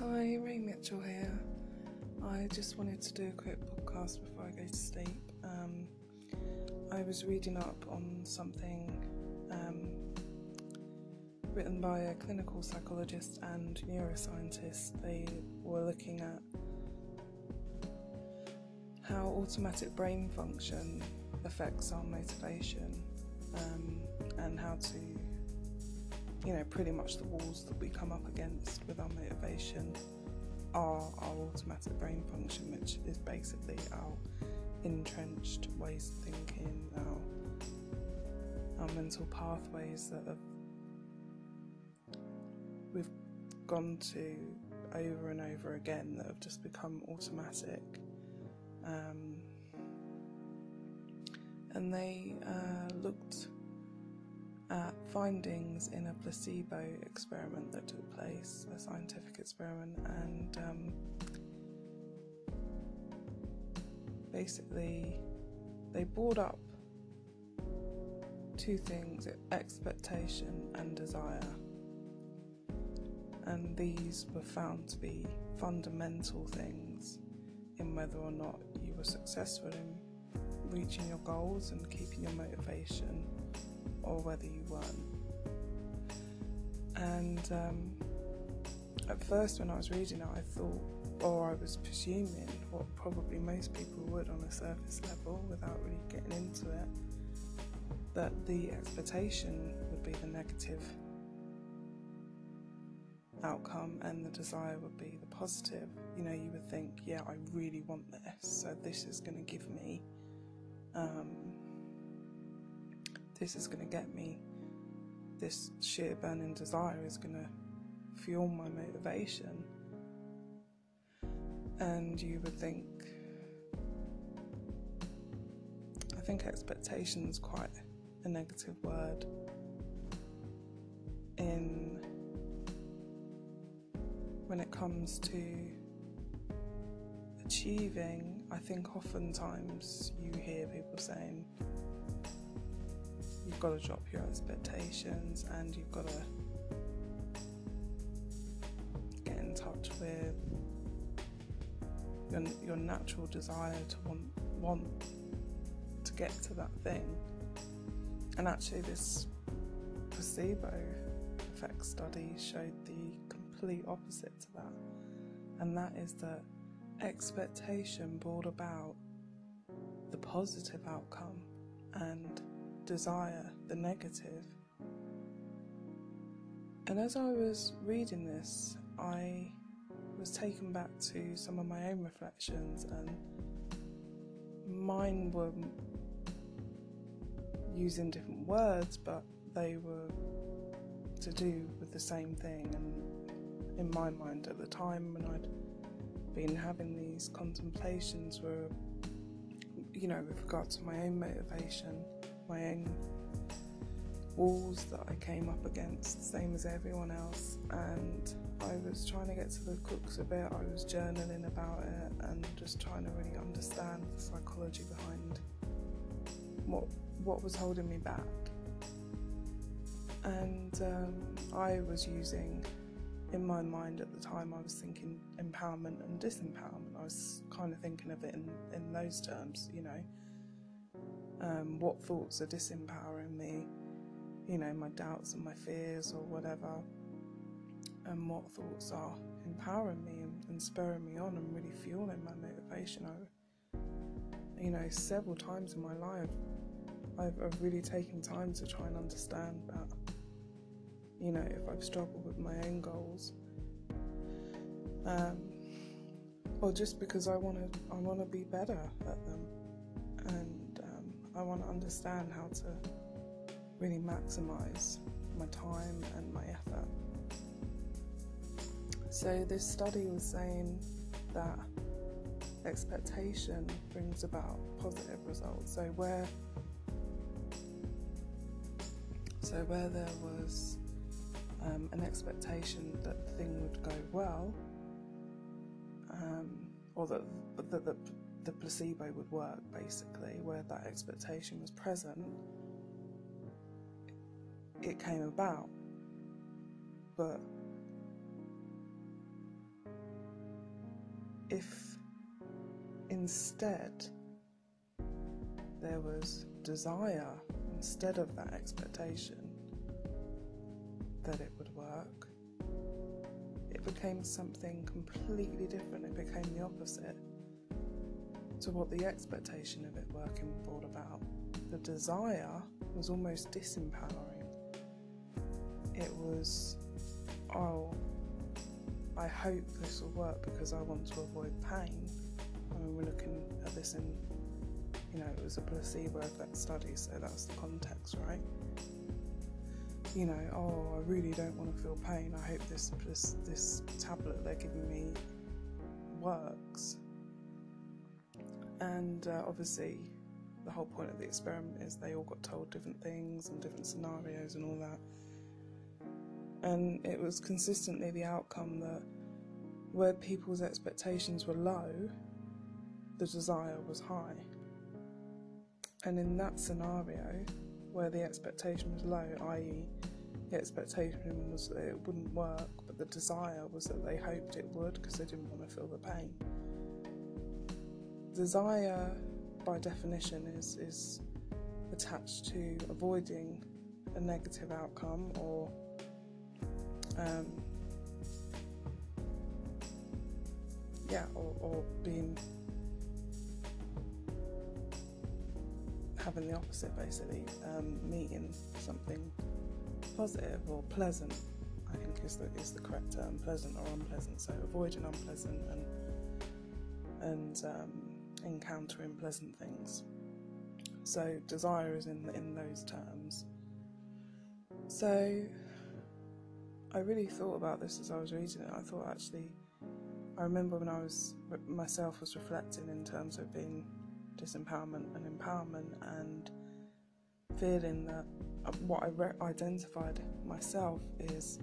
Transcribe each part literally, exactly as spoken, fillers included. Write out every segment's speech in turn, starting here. Hi, Ray Mitchell here. I just wanted to do a quick podcast before I go to sleep. Um, I was reading up on something um, written by a clinical psychologist and neuroscientist. They were looking at how automatic brain function affects our motivation um, and how to, you know, pretty much the walls that we come up against with our motivation are our automatic brain function, which is basically our entrenched ways of thinking, our, our mental pathways that have, we've gone to over and over again that have just become automatic. Um, and they uh, looked at findings in a placebo experiment that took place, a scientific experiment, and um, basically they brought up two things, expectation and desire, and these were found to be fundamental things in whether or not you were successful in reaching your goals and keeping your motivation, or whether you weren't. And um, at first when I was reading it, I thought, or I was presuming what probably most people would on a surface level without really getting into it, that the expectation would be the negative outcome and the desire would be the positive. You know, you would think, yeah, I really want this, so this is going to give me um, this is going to get me, this sheer burning desire is going to fuel my motivation. And you would think, I think expectation is quite a negative word in when it comes to achieving. I think oftentimes you hear people saying, you've got to drop your expectations and you've got to get in touch with your, your natural desire to want, want to get to that thing. And actually this placebo effect study showed the complete opposite to that, and that is that expectation brought about the positive outcome and desire the negative. And as I was reading this, I was taken back to some of my own reflections, and mine were using different words, but they were to do with the same thing. And in my mind at the time when I'd been having these contemplations were, you know, with regard to my own motivation, my own walls that I came up against, same as everyone else. And I was trying to get to the crux of it. I was journaling about it and just trying to really understand the psychology behind what what was holding me back. And um, I was using, in my mind at the time, I was thinking empowerment and disempowerment. I was kind of thinking of it in, in those terms, you know. Um, what thoughts are disempowering me, you know, my doubts and my fears or whatever, and what thoughts are empowering me and, and spurring me on and really fueling my motivation. I, you know, several times in my life I've, I've really taken time to try and understand that, you know, if I've struggled with my own goals, um, or just because I want to I want to be better at them, and I want to understand how to really maximise my time and my effort. So this study was saying that expectation brings about positive results. So where, so where there was um, an expectation that the thing would go well, um, or that that the the placebo would work, basically, where that expectation was present, it came about. But If instead there was desire instead of that expectation, that it would work, it became something completely different. It became the opposite to what the expectation of it working brought about. The desire was almost disempowering. It was, oh, I hope this will work because I want to avoid pain. I mean, we're looking at this in, you know, it was a placebo effect study, so that's the context, right? You know, oh, I really don't want to feel pain. I hope this this, this tablet they're giving me works. And uh, obviously, the whole point of the experiment is they all got told different things and different scenarios and all that. And it was consistently the outcome that where people's expectations were low, the desire was high. And in that scenario, where the expectation was low, that is the expectation was that it wouldn't work, but the desire was that they hoped it would because they didn't want to feel the pain. Desire, by definition, is, is attached to avoiding a negative outcome or Um, yeah, or, or being, having the opposite basically, um, meeting something positive or pleasant, I think is the, is the correct term, pleasant or unpleasant, so avoiding unpleasant and, and um, encountering pleasant things. So desire is in, in those terms. So I really thought about this as I was reading it. I thought actually, I remember when I was, myself was reflecting in terms of being disempowerment and empowerment and feeling that what I re- identified myself is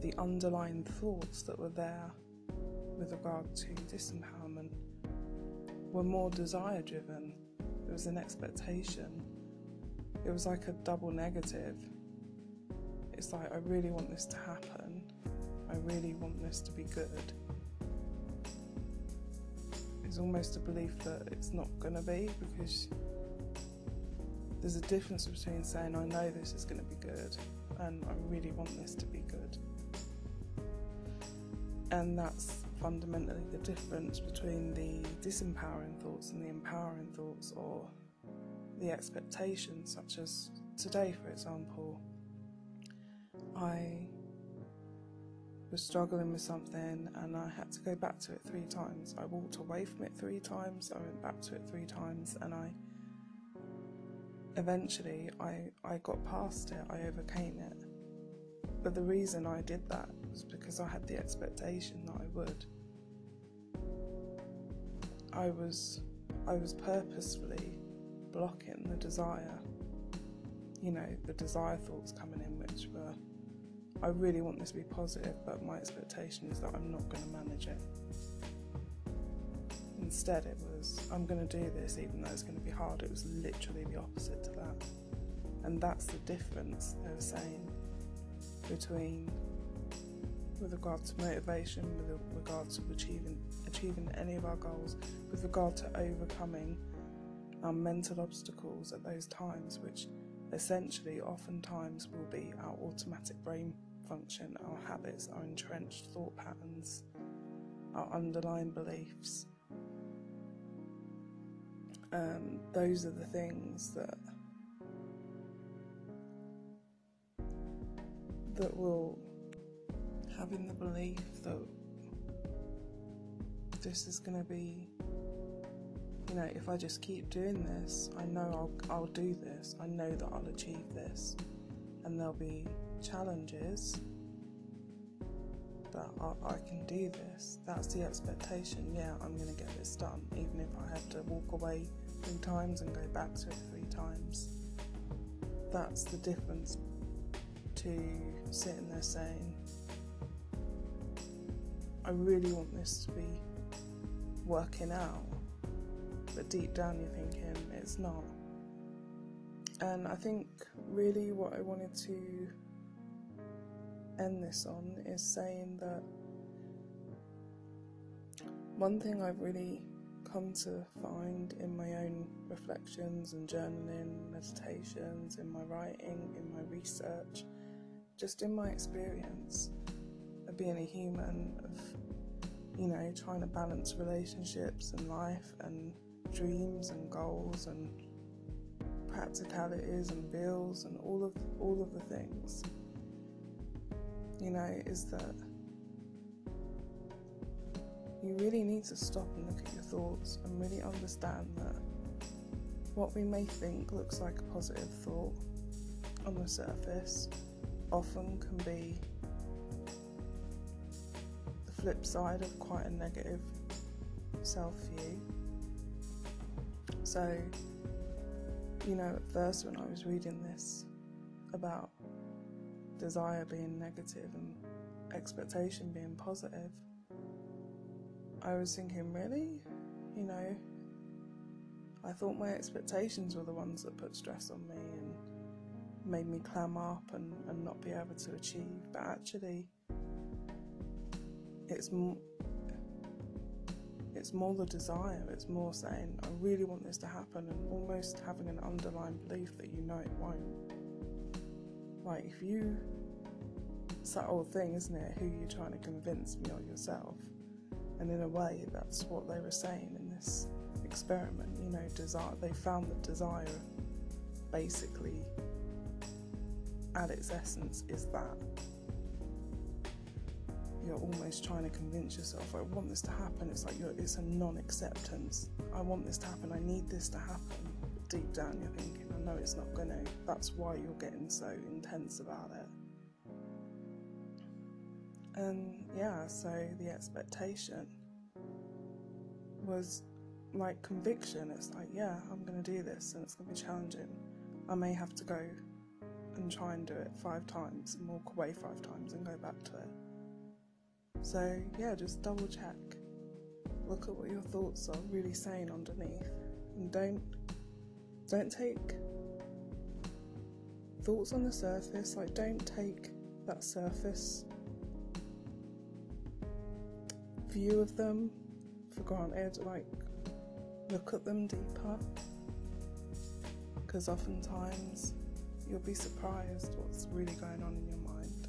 the underlying thoughts that were there with regard to disempowerment were more desire driven. It was an expectation. It was like a double negative. It's like, I really want this to happen. I really want this to be good. It's almost a belief that it's not gonna be, because there's a difference between saying, I know this is gonna be good, and I really want this to be good. And that's fundamentally the difference between the disempowering thoughts and the empowering thoughts, or the expectations, such as today, for example. I was struggling with something and I had to go back to it three times. I walked away from it three times, I went back to it three times, and I eventually I, I got past it, I overcame it. But the reason I did that was because I had the expectation that I would. I was I was purposefully blocking the desire, you know, the desire thoughts coming in, which were, I really want this to be positive, but my expectation is that I'm not going to manage it. Instead it was, I'm going to do this even though it's going to be hard. It was literally the opposite to that. And that's the difference they were saying between, with regard to motivation, with regard to achieving, achieving any of our goals, with regard to overcoming our mental obstacles at those times, which essentially oftentimes will be our automatic brain function, our habits, our entrenched thought patterns, our underlying beliefs. Um, those are the things that that will, having the belief that this is going to be, you know, if I just keep doing this, I know I'll, I'll do this, I know that I'll achieve this, and there'll be challenges, but I, I can do this. That's the expectation. Yeah, I'm going to get this done, even if I have to walk away three times and go back to it three times. That's the difference to sitting there saying, I really want this to be working out, but deep down you're thinking it's not. And I think really what I wanted to end this on is saying that One thing I've really come to find in my own reflections and journaling, meditations, in my writing, in my research, just in my experience of being a human, of, you know, trying to balance relationships and life and dreams and goals and practicalities and bills and all of all of the things, you know, is that you really need to stop and look at your thoughts and really understand that what we may think looks like a positive thought on the surface often can be the flip side of quite a negative self-view. So, you know, at first when I was reading this about desire being negative and expectation being positive, I was thinking, really? You know, I thought my expectations were the ones that put stress on me and made me clam up and, and not be able to achieve, but actually it's more, it's more the desire, it's more saying, I really want this to happen, and almost having an underlying belief that you know it won't. Like, if you, it's that old thing, isn't it, who you're trying to convince me or yourself? And in a way, that's what they were saying in this experiment, you know, desire. They found that desire, basically, at its essence, is that you're almost trying to convince yourself, I want this to happen. It's like you're, it's a non-acceptance. I want this to happen, I need this to happen. But deep down you're thinking, I know it's not going to. That's why you're getting so intense about it. And yeah, so the expectation was like conviction. It's like, yeah, I'm going to do this and it's going to be challenging. I may have to go and try and do it five times and walk away five times and go back to it. So yeah, just double check. Look at what your thoughts are really saying underneath. And don't, don't take thoughts on the surface, like don't take that surface view of them for granted. Like, look at them deeper, because oftentimes you'll be surprised what's really going on in your mind.